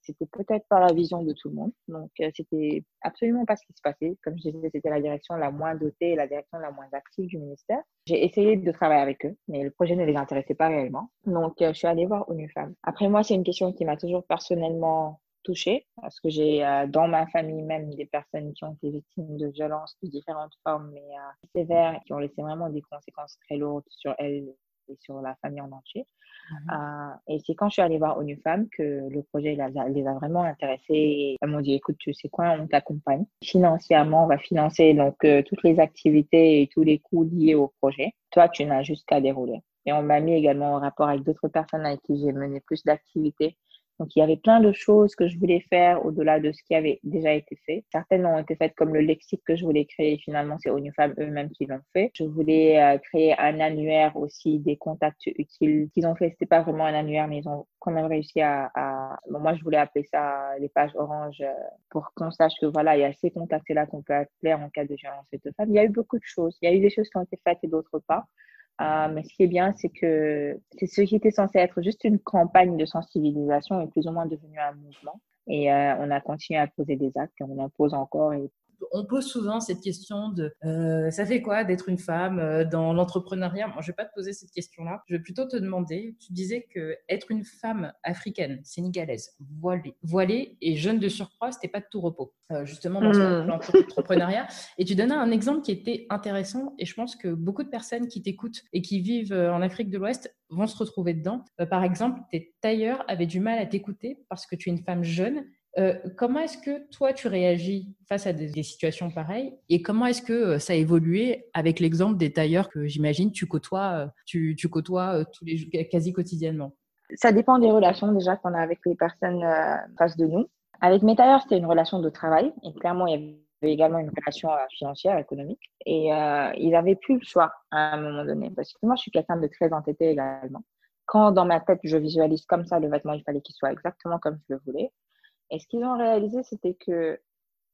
c'était peut-être pas la vision de tout le monde. Donc, c'était absolument pas ce qui se passait. Comme je disais, c'était la direction la moins dotée et la direction la moins active du ministère. J'ai essayé de travailler avec eux, mais le projet ne les intéressait pas réellement. Donc, je suis allée voir ONU Femmes. Après, moi, c'est une question qui m'a toujours personnellement touchée, parce que j'ai dans ma famille même des personnes qui ont été victimes de violences de différentes formes, mais sévères, qui ont laissé vraiment des conséquences très lourdes sur elles et sur la famille en entier. Mm-hmm. Et c'est quand je suis allée voir ONU Femmes que le projet les a vraiment intéressés. Et elles m'ont dit, écoute, tu sais quoi, on t'accompagne. Financièrement, on va financer donc, toutes les activités et tous les coûts liés au projet. Toi, tu n'as juste qu'à dérouler. Et on m'a mis également en rapport avec d'autres personnes avec qui j'ai mené plus d'activités. Donc, il y avait plein de choses que je voulais faire au-delà de ce qui avait déjà été fait. Certaines ont été faites comme le lexique que je voulais créer. Finalement, c'est ONU Femmes eux-mêmes qui l'ont fait. Je voulais créer un annuaire aussi des contacts utiles qu'ils ont fait. C'était pas vraiment un annuaire, mais ils ont quand même réussi à... Bon, moi, je voulais appeler ça les pages oranges pour qu'on sache que voilà, il y a ces contacts-là qu'on peut appeler en cas de violence faite aux femmes. Il y a eu beaucoup de choses. Il y a eu des choses qui ont été faites et d'autres pas. Mais ce qui est bien, c'est que c'est ce qui était censé être juste une campagne de sensibilisation est plus ou moins devenu un mouvement. Et on a continué à poser des actes et on en pose encore. On pose souvent cette question de ça fait quoi d'être une femme dans l'entrepreneuriat? Moi, je ne vais pas te poser cette question-là. Je vais plutôt te demander, tu disais qu'être une femme africaine, sénégalaise, voilée et jeune de surcroît, ce n'était pas de tout repos, justement dans l'entrepreneuriat. Et tu donnais un exemple qui était intéressant et je pense que beaucoup de personnes qui t'écoutent et qui vivent en Afrique de l'Ouest vont se retrouver dedans. Par exemple, tes tailleurs avaient du mal à t'écouter parce que tu es une femme jeune. Comment est-ce que toi tu réagis face à des situations pareilles et comment est-ce que ça a évolué avec l'exemple des tailleurs que j'imagine tu côtoies tous les jours, quasi quotidiennement? Ça dépend des relations déjà qu'on a avec les personnes face de nous. Avec mes tailleurs, c'était une relation de travail et clairement il y avait également une relation financière, économique et ils n'avaient plus le choix à un moment donné parce que moi je suis quelqu'un de très entêté également. Quand dans ma tête je visualise comme ça le vêtement, il fallait qu'il soit exactement comme je le voulais. Et ce qu'ils ont réalisé, c'était que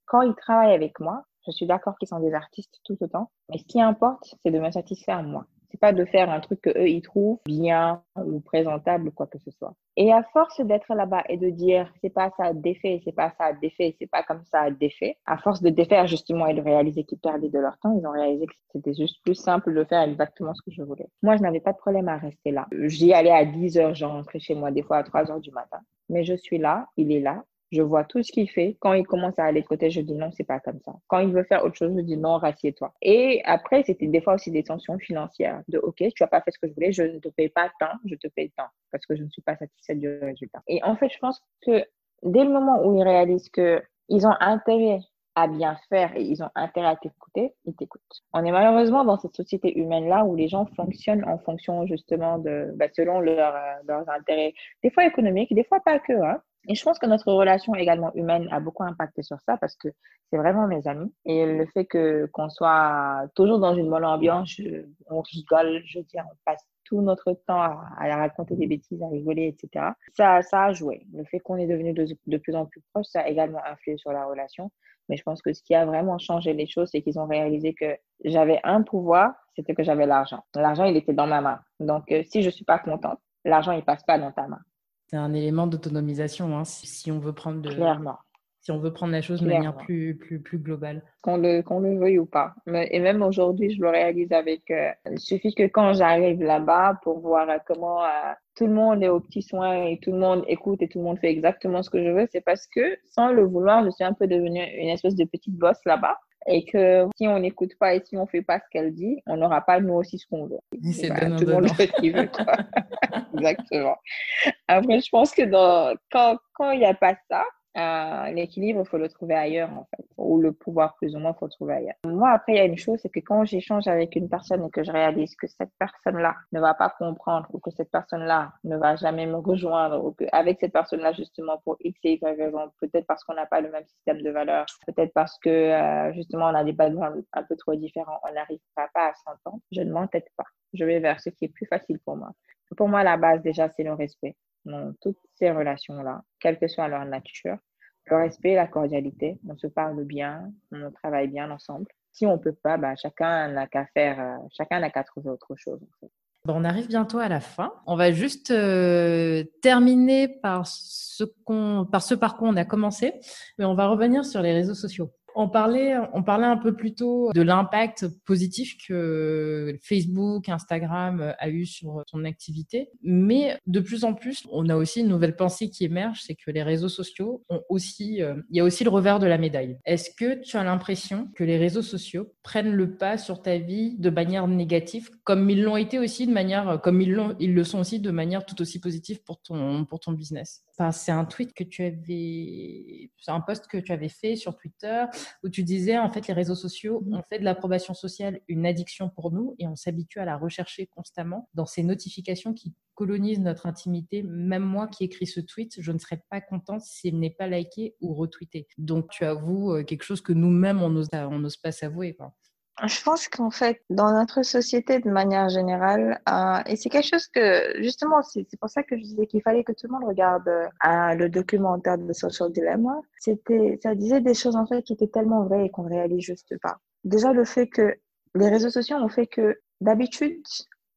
quand ils travaillent avec moi, je suis d'accord qu'ils sont des artistes tout autant, mais ce qui importe, c'est de me satisfaire moi. C'est pas de faire un truc qu'eux, ils trouvent bien ou présentable ou quoi que ce soit. Et à force d'être là-bas et de dire « c'est pas ça défait, c'est pas ça défait, c'est pas comme ça défait », à force de défaire justement et de réaliser qu'ils perdaient de leur temps, ils ont réalisé que c'était juste plus simple de faire exactement ce que je voulais. Moi, je n'avais pas de problème à rester là. J'y allais à 10h, je rentrais chez moi des fois à 3h du matin. Mais je suis là, il est là. Je vois tout ce qu'il fait. Quand il commence à aller de côté, je dis non, c'est pas comme ça. Quand il veut faire autre chose, je dis non, rassieds-toi. Et après, c'était des fois aussi des tensions financières. De ok, tu n'as pas fait ce que je voulais, je ne te paye pas tant, je te paye tant. Parce que je ne suis pas satisfaite du résultat. Et en fait, je pense que dès le moment où ils réalisent qu'ils ont intérêt à bien faire et ils ont intérêt à t'écouter, ils t'écoutent. On est malheureusement dans cette société humaine-là où les gens fonctionnent en fonction justement de, selon leurs intérêts. Des fois économiques, des fois pas que, hein. Et je pense que notre relation également humaine a beaucoup impacté sur ça parce que c'est vraiment mes amis. Et le fait qu'on soit toujours dans une bonne ambiance, on rigole, je veux dire, on passe tout notre temps à raconter des bêtises, à rigoler, etc. Ça a joué. Le fait qu'on est devenu de plus en plus proche, ça a également influé sur la relation. Mais je pense que ce qui a vraiment changé les choses, c'est qu'ils ont réalisé que j'avais un pouvoir, c'était que j'avais l'argent. L'argent, il était dans ma main. Donc, si je suis pas contente, l'argent, il passe pas dans ta main. C'est un élément d'autonomisation, hein, si on veut prendre la chose de manière plus globale. Qu'on le veuille ou pas. Et même aujourd'hui, je le réalise avec... il suffit que quand j'arrive là-bas pour voir comment tout le monde est aux petits soins et tout le monde écoute et tout le monde fait exactement ce que je veux, c'est parce que sans le vouloir, je suis un peu devenue une espèce de petite bosse là-bas. et que si on n'écoute pas et si on ne fait pas ce qu'elle dit, on n'aura pas nous aussi ce qu'on veut. C'est bah, tout le monde fait ce qu'il veut, quoi. Exactement. Après, je pense que quand il n'y a pas ça, l'équilibre, il faut le trouver ailleurs, en fait. Ou le pouvoir, plus ou moins, il faut le trouver ailleurs. Moi, après, il y a une chose, c'est que quand j'échange avec une personne et que je réalise que cette personne-là ne va pas comprendre ou que cette personne-là ne va jamais me rejoindre ou qu'avec cette personne-là, justement, pour X et Y raisons, peut-être parce qu'on n'a pas le même système de valeurs, peut-être parce que, justement, on a des backgrounds un peu trop différents, on n'arrivera pas à s'entendre, je ne m'entête pas. Je vais vers ce qui est plus facile pour moi. Pour moi, la base, déjà, c'est le respect. Dans toutes ces relations-là, quelle que soit leur nature, le respect, la cordialité, on se parle bien, on travaille bien ensemble. Si on ne peut pas, bah, chacun n'a qu'à trouver autre chose. En fait. Bon, on arrive bientôt à la fin. On va juste terminer par ce par quoi on a commencé, mais on va revenir sur les réseaux sociaux. On parlait un peu plus tôt de l'impact positif que Facebook, Instagram a eu sur ton activité. Mais de plus en plus, on a aussi une nouvelle pensée qui émerge, c'est que les réseaux sociaux ont aussi... il y a aussi le revers de la médaille. Est-ce que tu as l'impression que les réseaux sociaux prennent le pas sur ta vie de manière négative, comme ils l'ont été aussi de manière... comme ils le sont aussi de manière tout aussi positive pour ton business? Enfin, c'est un tweet que tu avais... C'est un post que tu avais fait sur Twitter... où tu disais, en fait, les réseaux sociaux ont fait de l'approbation sociale une addiction pour nous et on s'habitue à la rechercher constamment dans ces notifications qui colonisent notre intimité. Même moi qui écris ce tweet, je ne serais pas contente s'il n'est pas liké ou retweeté. Donc, tu avoues quelque chose que nous-mêmes, on n'ose pas s'avouer, quoi. Je pense qu'en fait, dans notre société de manière générale, et c'est quelque chose que, justement, c'est pour ça que je disais qu'il fallait que tout le monde regarde le documentaire de Social Dilemma. Ça disait des choses, en fait, qui étaient tellement vraies et qu'on ne réalise juste pas. Déjà, le fait que les réseaux sociaux ont fait que, d'habitude,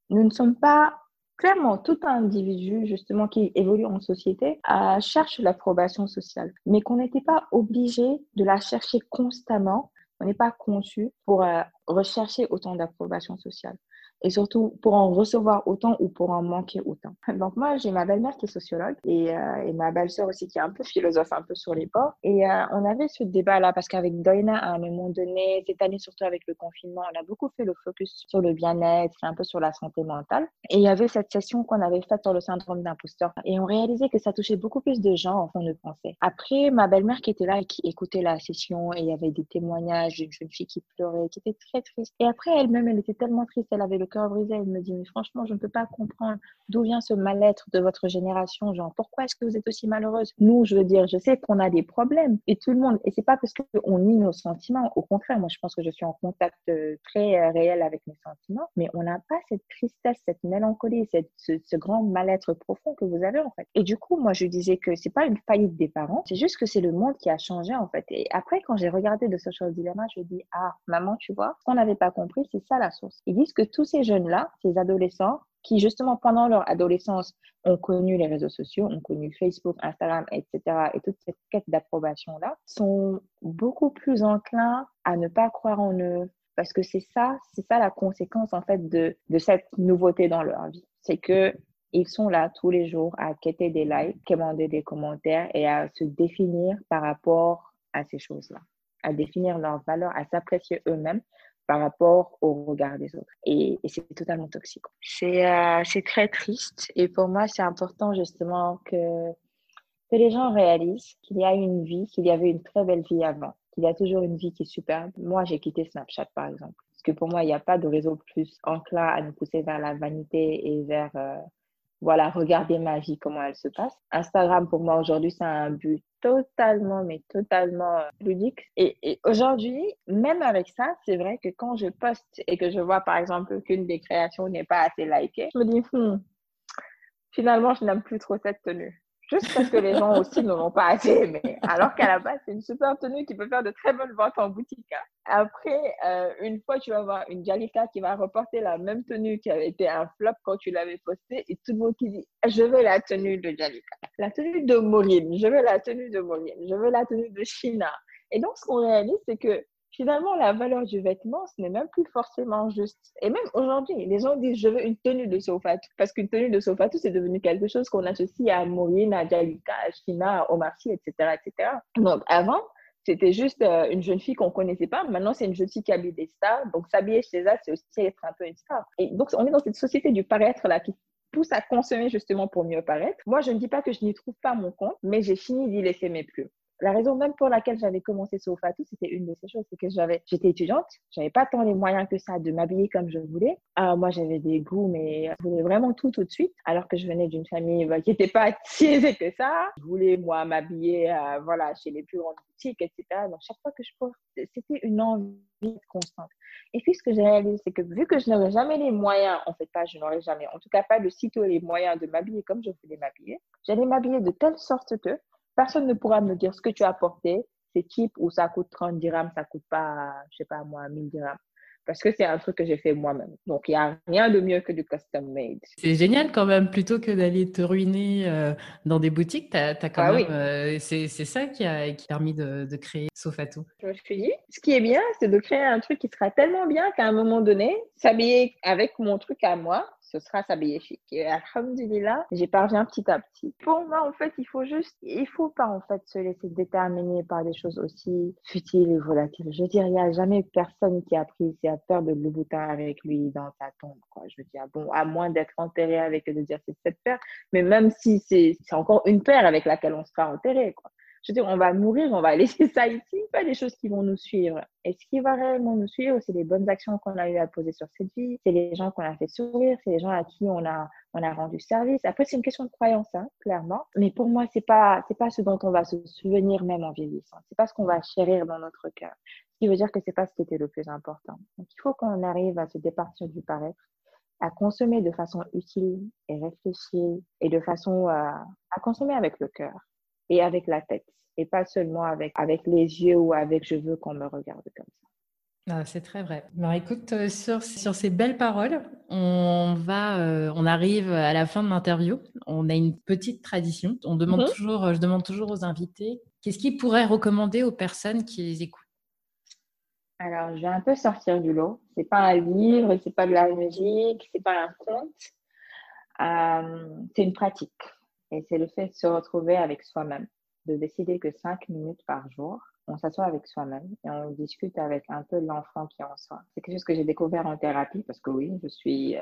nous ne sommes pas... Clairement, tout individu, justement, qui évolue en société, cherche l'approbation sociale. Mais qu'on n'était pas obligé de la chercher constamment. On n'est pas conçu pour rechercher autant d'approbation sociale et surtout pour en recevoir autant ou pour en manquer autant. Donc moi, j'ai ma belle-mère qui est sociologue et ma belle-sœur aussi qui est un peu philosophe, un peu sur les bords. Et on avait ce débat-là parce qu'avec Doyna, à un moment donné, cette année, surtout avec le confinement, on a beaucoup fait le focus sur le bien-être et un peu sur la santé mentale. Et il y avait cette session qu'on avait faite sur le syndrome d'imposteur et on réalisait que ça touchait beaucoup plus de gens qu'on ne pensait. Après, ma belle-mère qui était là et qui écoutait la session et il y avait des témoignages d'une jeune fille qui pleurait, qui était très triste. Et après, elle-même, elle était tellement triste, elle avait le cœur brisé, elle me dit, mais franchement, je ne peux pas comprendre d'où vient ce mal-être de votre génération, genre, pourquoi est-ce que vous êtes aussi malheureuse? Nous, je veux dire, je sais qu'on a des problèmes, et tout le monde, et c'est pas parce qu'on nie nos sentiments, au contraire, moi, je pense que je suis en contact très réel avec mes sentiments, mais on n'a pas cette tristesse, cette mélancolie, ce grand mal-être profond que vous avez, en fait. Et du coup, moi, je disais que c'est pas une faillite des parents, c'est juste que c'est le monde qui a changé, en fait. Et après, quand j'ai regardé de Social Dilemma, je dis, ah, maman, tu vois, ce qu'on n'avait pas compris, c'est ça la source. Ils disent que tous ces jeunes-là, ces adolescents, qui justement pendant leur adolescence ont connu les réseaux sociaux, ont connu Facebook, Instagram, etc. et toute cette quête d'approbation-là, sont beaucoup plus enclins à ne pas croire en eux. Parce que c'est ça la conséquence en fait de cette nouveauté dans leur vie. C'est que ils sont là tous les jours à quêter des likes, commander des commentaires et à se définir par rapport à ces choses-là, à définir leurs valeurs, à s'apprécier eux-mêmes par rapport au regard des autres. Et c'est totalement toxique. C'est très triste. Et pour moi, c'est important justement que les gens réalisent qu'il y a une vie, qu'il y avait une très belle vie avant, qu'il y a toujours une vie qui est superbe. Moi, j'ai quitté Snapchat, par exemple. Parce que pour moi, il n'y a pas de réseau plus enclin à nous pousser vers la vanité et vers, voilà, regarder ma vie, comment elle se passe. Instagram, pour moi, aujourd'hui, c'est un but totalement ludique. Et aujourd'hui, même avec ça, c'est vrai que quand je poste et que je vois, par exemple, qu'une des créations n'est pas assez likée, je me dis, finalement, je n'aime plus trop cette tenue. Juste parce que les gens aussi ne l'ont pas assez aimé. Alors qu'à la base, c'est une super tenue qui peut faire de très bonnes ventes en boutique. Hein. Après, une fois, tu vas voir une Jalika qui va reporter la même tenue qui avait été un flop quand tu l'avais postée et tout le monde qui dit « Je veux la tenue de Jalika, la tenue de Maureen, je veux la tenue de Maureen, je veux la tenue de Shaina. » Et donc, ce qu'on réalise, c'est que finalement, la valeur du vêtement, ce n'est même plus forcément juste. Et même aujourd'hui, les gens disent « je veux une tenue de Sofatou » parce qu'une tenue de Sofatou, c'est devenu quelque chose qu'on associe à Maureen, à Jalika, à Shaina, à Omar Sy, etc., etc. Donc avant, C'était juste une jeune fille qu'on ne connaissait pas. Maintenant, c'est une jeune fille qui habille des stars. Donc, s'habiller chez elle, c'est aussi être un peu une star. Et donc, on est dans cette société du paraître là qui pousse à consommer justement pour mieux paraître. Moi, je ne dis pas que je n'y trouve pas mon compte, mais j'ai fini d'y laisser mes plumes. La raison même pour laquelle j'avais commencé Sofatou, c'était une de ces choses, c'est que j'étais étudiante, j'avais pas tant les moyens que ça de m'habiller comme je voulais. Moi, j'avais des goûts, mais je voulais vraiment tout de suite, alors que je venais d'une famille qui n'était pas si aisée que ça. Je voulais, moi, m'habiller chez les plus grandes boutiques, etc. Donc, chaque fois que je portais, c'était une envie constante. Et puis, ce que j'ai réalisé, c'est que vu que je n'aurais jamais les moyens, en fait, en tout cas pas de sitôt les moyens de m'habiller comme je voulais m'habiller, j'allais m'habiller de telle sorte que personne ne pourra me dire ce que tu as porté, c'est cheap ou ça coûte 30 dirhams, ça coûte pas, je sais pas moi, 1000 dirhams. Parce que c'est un truc que j'ai fait moi-même. Donc, il n'y a rien de mieux que du custom made. C'est génial quand même, plutôt que d'aller te ruiner dans des boutiques. C'est ça qui a permis de créer Sofatou. Je me suis dit, ce qui est bien, c'est de créer un truc qui sera tellement bien qu'à un moment donné, s'habiller avec mon truc à moi, ce sera s'habiller chic. Et alhamdulillah, j'y parviens petit à petit. Pour moi, en fait, il faut pas se laisser déterminer par des choses aussi futiles et volatiles. Je veux dire, il n'y a jamais personne qui a pris ses affaires de Louboutin avec lui dans sa tombe, quoi. Je veux dire, bon, à moins d'être enterré avec eux, de dire c'est cette paire, mais même si c'est encore une paire avec laquelle on sera enterré, quoi. Je veux dire, on va mourir, on va laisser ça ici, pas des choses qui vont nous suivre. Et ce qui va réellement nous suivre, c'est les bonnes actions qu'on a eu à poser sur cette vie, c'est les gens qu'on a fait sourire, c'est les gens à qui on a rendu service. Après, c'est une question de croyance, hein, clairement. Mais pour moi, c'est pas ce dont on va se souvenir même en vieillissant. C'est pas ce qu'on va chérir dans notre cœur. Ce qui veut dire que c'est pas ce qui était le plus important. Donc, il faut qu'on arrive à se départir du paraître, à consommer de façon utile et réfléchie, et de façon à consommer avec le cœur. Et avec la tête, et pas seulement avec les yeux ou avec « je veux qu'on me regarde comme ça ». Ah, c'est très vrai. Alors, écoute, sur ces belles paroles, on arrive à la fin de l'interview. On a une petite tradition. Je demande toujours aux invités, qu'est-ce qu'ils pourraient recommander aux personnes qui les écoutent? Alors, je vais un peu sortir du lot. Ce n'est pas un livre, ce n'est pas de la musique, ce n'est pas un conte. C'est une pratique. Et c'est le fait de se retrouver avec soi-même, de décider que 5 minutes par jour, on s'assoit avec soi-même et on discute avec un peu l'enfant qui est en soi. C'est quelque chose que j'ai découvert en thérapie parce que oui, je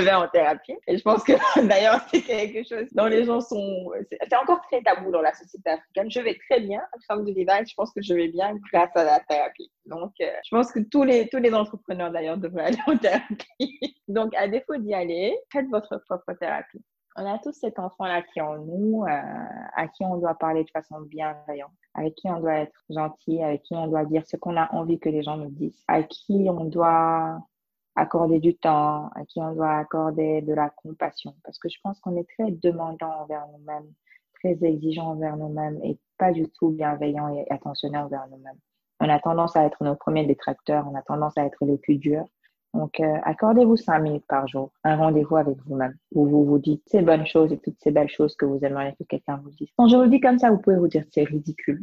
vais en thérapie. Et je pense que d'ailleurs, c'est quelque chose dont les gens c'est encore très tabou dans la société africaine. Je vais très bien, alhamdoulilah, je pense que je vais bien grâce à la thérapie. Donc, je pense que tous les entrepreneurs d'ailleurs devraient aller en thérapie. Donc, à défaut d'y aller, faites votre propre thérapie. On a tous cet enfant-là qui est en nous, à qui on doit parler de façon bienveillante, avec qui on doit être gentil, avec qui on doit dire ce qu'on a envie que les gens nous disent, à qui on doit accorder du temps, à qui on doit accorder de la compassion. Parce que je pense qu'on est très demandant envers nous-mêmes, très exigeant envers nous-mêmes et pas du tout bienveillant et attentionné envers nous-mêmes. On a tendance à être nos premiers détracteurs, on a tendance à être les plus durs. Donc, accordez-vous 5 minutes par jour, un rendez-vous avec vous-même, où vous vous dites ces bonnes choses et toutes ces belles choses que vous aimeriez que quelqu'un vous dise. Quand je vous le dis comme ça, vous pouvez vous dire c'est ridicule,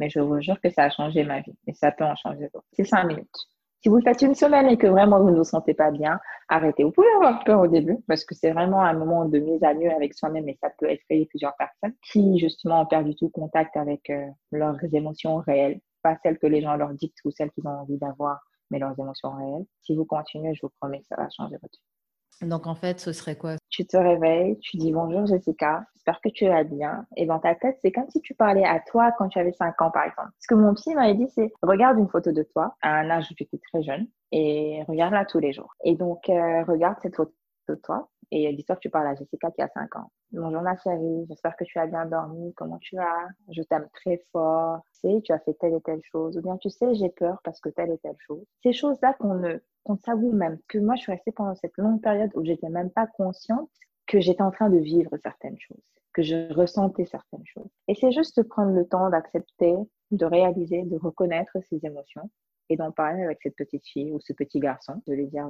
mais je vous jure que ça a changé ma vie et ça peut en changer d'autres. C'est 5 minutes. Si vous faites 1 semaine et que vraiment vous ne vous sentez pas bien, arrêtez. Vous pouvez avoir peur au début parce que c'est vraiment un moment de mise à nu avec soi-même et ça peut effrayer plusieurs personnes qui justement ont perdu tout contact avec leurs émotions réelles, pas celles que les gens leur dictent ou celles qu'ils ont envie d'avoir, mais leurs émotions réelles. Si vous continuez, je vous promets que ça va changer votre vie. Donc, en fait, ce serait quoi? Tu te réveilles, tu dis « Bonjour Jessica, j'espère que tu vas bien ». Et dans ta tête, c'est comme si tu parlais à toi quand tu avais 5 ans, par exemple. Ce que mon psy m'avait dit, c'est « Regarde une photo de toi à un âge où tu étais très jeune et regarde-la tous les jours. » Et donc, regarde cette photo de toi et dis-toi que tu parles à Jessica qui a 5 ans. « Bonjour ma chérie, j'espère que tu as bien dormi, comment tu vas? Je t'aime très fort. » Tu as fait telle et telle chose, ou bien tu sais, j'ai peur parce que telle et telle chose. Ces choses-là qu'on ne s'avoue même, que moi je suis restée pendant cette longue période où j'étais même pas consciente que j'étais en train de vivre certaines choses, que je ressentais certaines choses. Et c'est juste de prendre le temps d'accepter, de réaliser, de reconnaître ces émotions et d'en parler avec cette petite fille ou ce petit garçon, de lui dire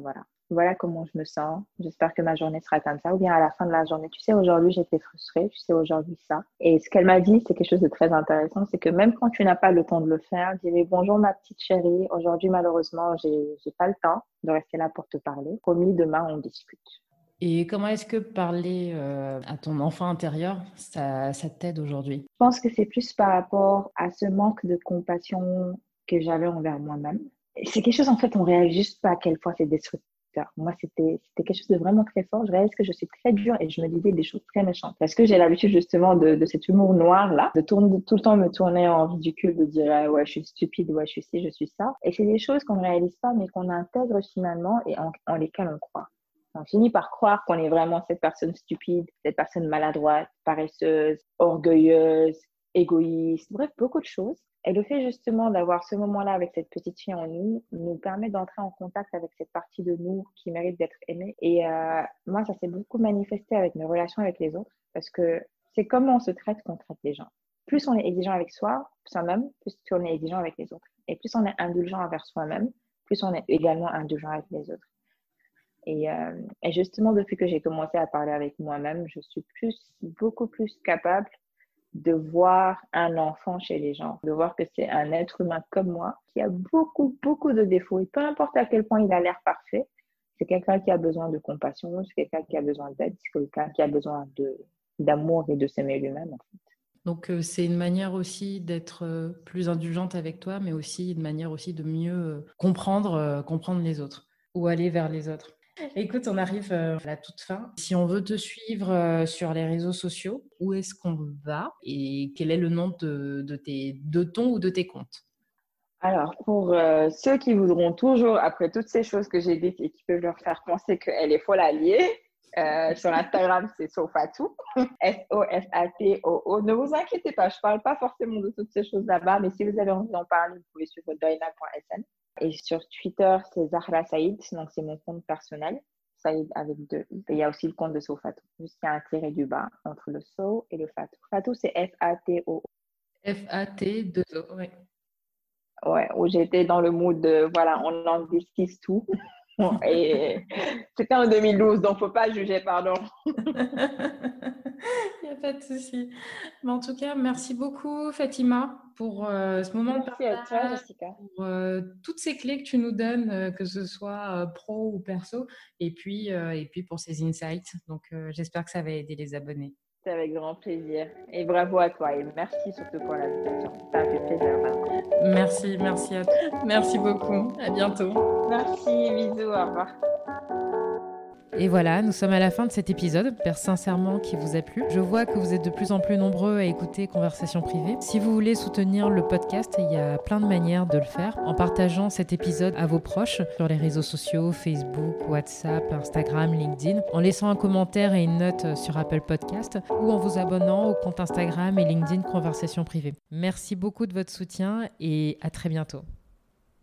voilà comment je me sens, j'espère que ma journée sera comme ça, ou bien à la fin de la journée, tu sais, aujourd'hui j'étais frustrée, tu sais, aujourd'hui ça. Et ce qu'elle m'a dit, c'est quelque chose de très intéressant, c'est que même quand tu n'as pas le temps de le faire, dis-lui bonjour ma petite chérie, aujourd'hui malheureusement j'ai pas le temps de rester là pour te parler, promis demain on discute. Et comment est-ce que parler à ton enfant intérieur, ça t'aide aujourd'hui? Je pense que c'est plus par rapport à ce manque de compassion que j'avais envers moi-même. C'est quelque chose, en fait, on ne réalise juste pas à quel point c'est destructeur. Moi, c'était quelque chose de vraiment très fort. Je réalise que je suis très dure et je me disais des choses très méchantes. Parce que j'ai l'habitude, justement, de cet humour noir-là, de tout le temps me tourner en ridicule, de dire ah, « ouais, je suis stupide, ouais, je suis ci, je suis ça ». Et c'est des choses qu'on ne réalise pas, mais qu'on intègre finalement et en lesquelles on croit. On finit par croire qu'on est vraiment cette personne stupide, cette personne maladroite, paresseuse, orgueilleuse, égoïste, bref, beaucoup de choses. Et le fait justement d'avoir ce moment-là avec cette petite fille en nous, nous permet d'entrer en contact avec cette partie de nous qui mérite d'être aimée. Et moi, ça s'est beaucoup manifesté avec mes relations avec les autres, parce que c'est comment on se traite qu'on traite les gens. Plus on est exigeant avec soi-même, plus on est exigeant avec les autres. Et plus on est indulgent envers soi-même, plus on est également indulgent avec les autres. Et justement, depuis que j'ai commencé à parler avec moi-même, je suis beaucoup plus capable de voir un enfant chez les gens, de voir que c'est un être humain comme moi qui a beaucoup, beaucoup de défauts. Et peu importe à quel point il a l'air parfait, c'est quelqu'un qui a besoin de compassion, c'est quelqu'un qui a besoin d'aide, c'est quelqu'un qui a besoin d'amour et de s'aimer lui-même, en fait. Donc, c'est une manière aussi d'être plus indulgente avec toi, mais aussi une manière aussi de mieux comprendre les autres ou aller vers les autres. Écoute, on arrive à la toute fin. Si on veut te suivre sur les réseaux sociaux, où est-ce qu'on va et quel est le nom de ton ou de tes comptes? Alors, pour ceux qui voudront toujours, après toutes ces choses que j'ai dites et qui peuvent leur faire penser qu'elle est folle alliée, sur Instagram, c'est Sofatou, S-O-F-A-T-O-O. Ne vous inquiétez pas, je ne parle pas forcément de toutes ces choses là-bas, mais si vous avez envie d'en parler, vous pouvez suivre doyna.sn. Et sur Twitter, c'est Zahra Saïd, donc c'est mon compte personnel, Saïd avec 2 i. Il y a aussi le compte de Sofatou, juste qu'il y a un tiret du bas entre le So et le Fatou. Fatou, c'est F-A-T-O. F-A-T-2-O, oui. Ouais, où j'étais dans le mood de, voilà, on en disquise tout. Et c'était en 2012, donc faut pas juger, pardon. Il n'y a pas de souci. Mais en tout cas, merci beaucoup Fatima pour ce moment de partage. Merci à toi, Jessica. Pour toutes ces clés que tu nous donnes, que ce soit pro ou perso, et puis pour ces insights. Donc j'espère que ça va aider les abonnés. C'est avec grand plaisir. Et bravo à toi et merci surtout pour l'invitation. Ça a fait plaisir. Merci à toi. Merci beaucoup. À bientôt. Merci, bisous, au revoir. Et voilà, nous sommes à la fin de cet épisode. J'espère sincèrement qu'il vous a plu. Je vois que vous êtes de plus en plus nombreux à écouter Conversations privées. Si vous voulez soutenir le podcast, il y a plein de manières de le faire. En partageant cet épisode à vos proches sur les réseaux sociaux, Facebook, WhatsApp, Instagram, LinkedIn. En laissant un commentaire et une note sur Apple Podcast ou en vous abonnant au compte Instagram et LinkedIn Conversations privées. Merci beaucoup de votre soutien et à très bientôt.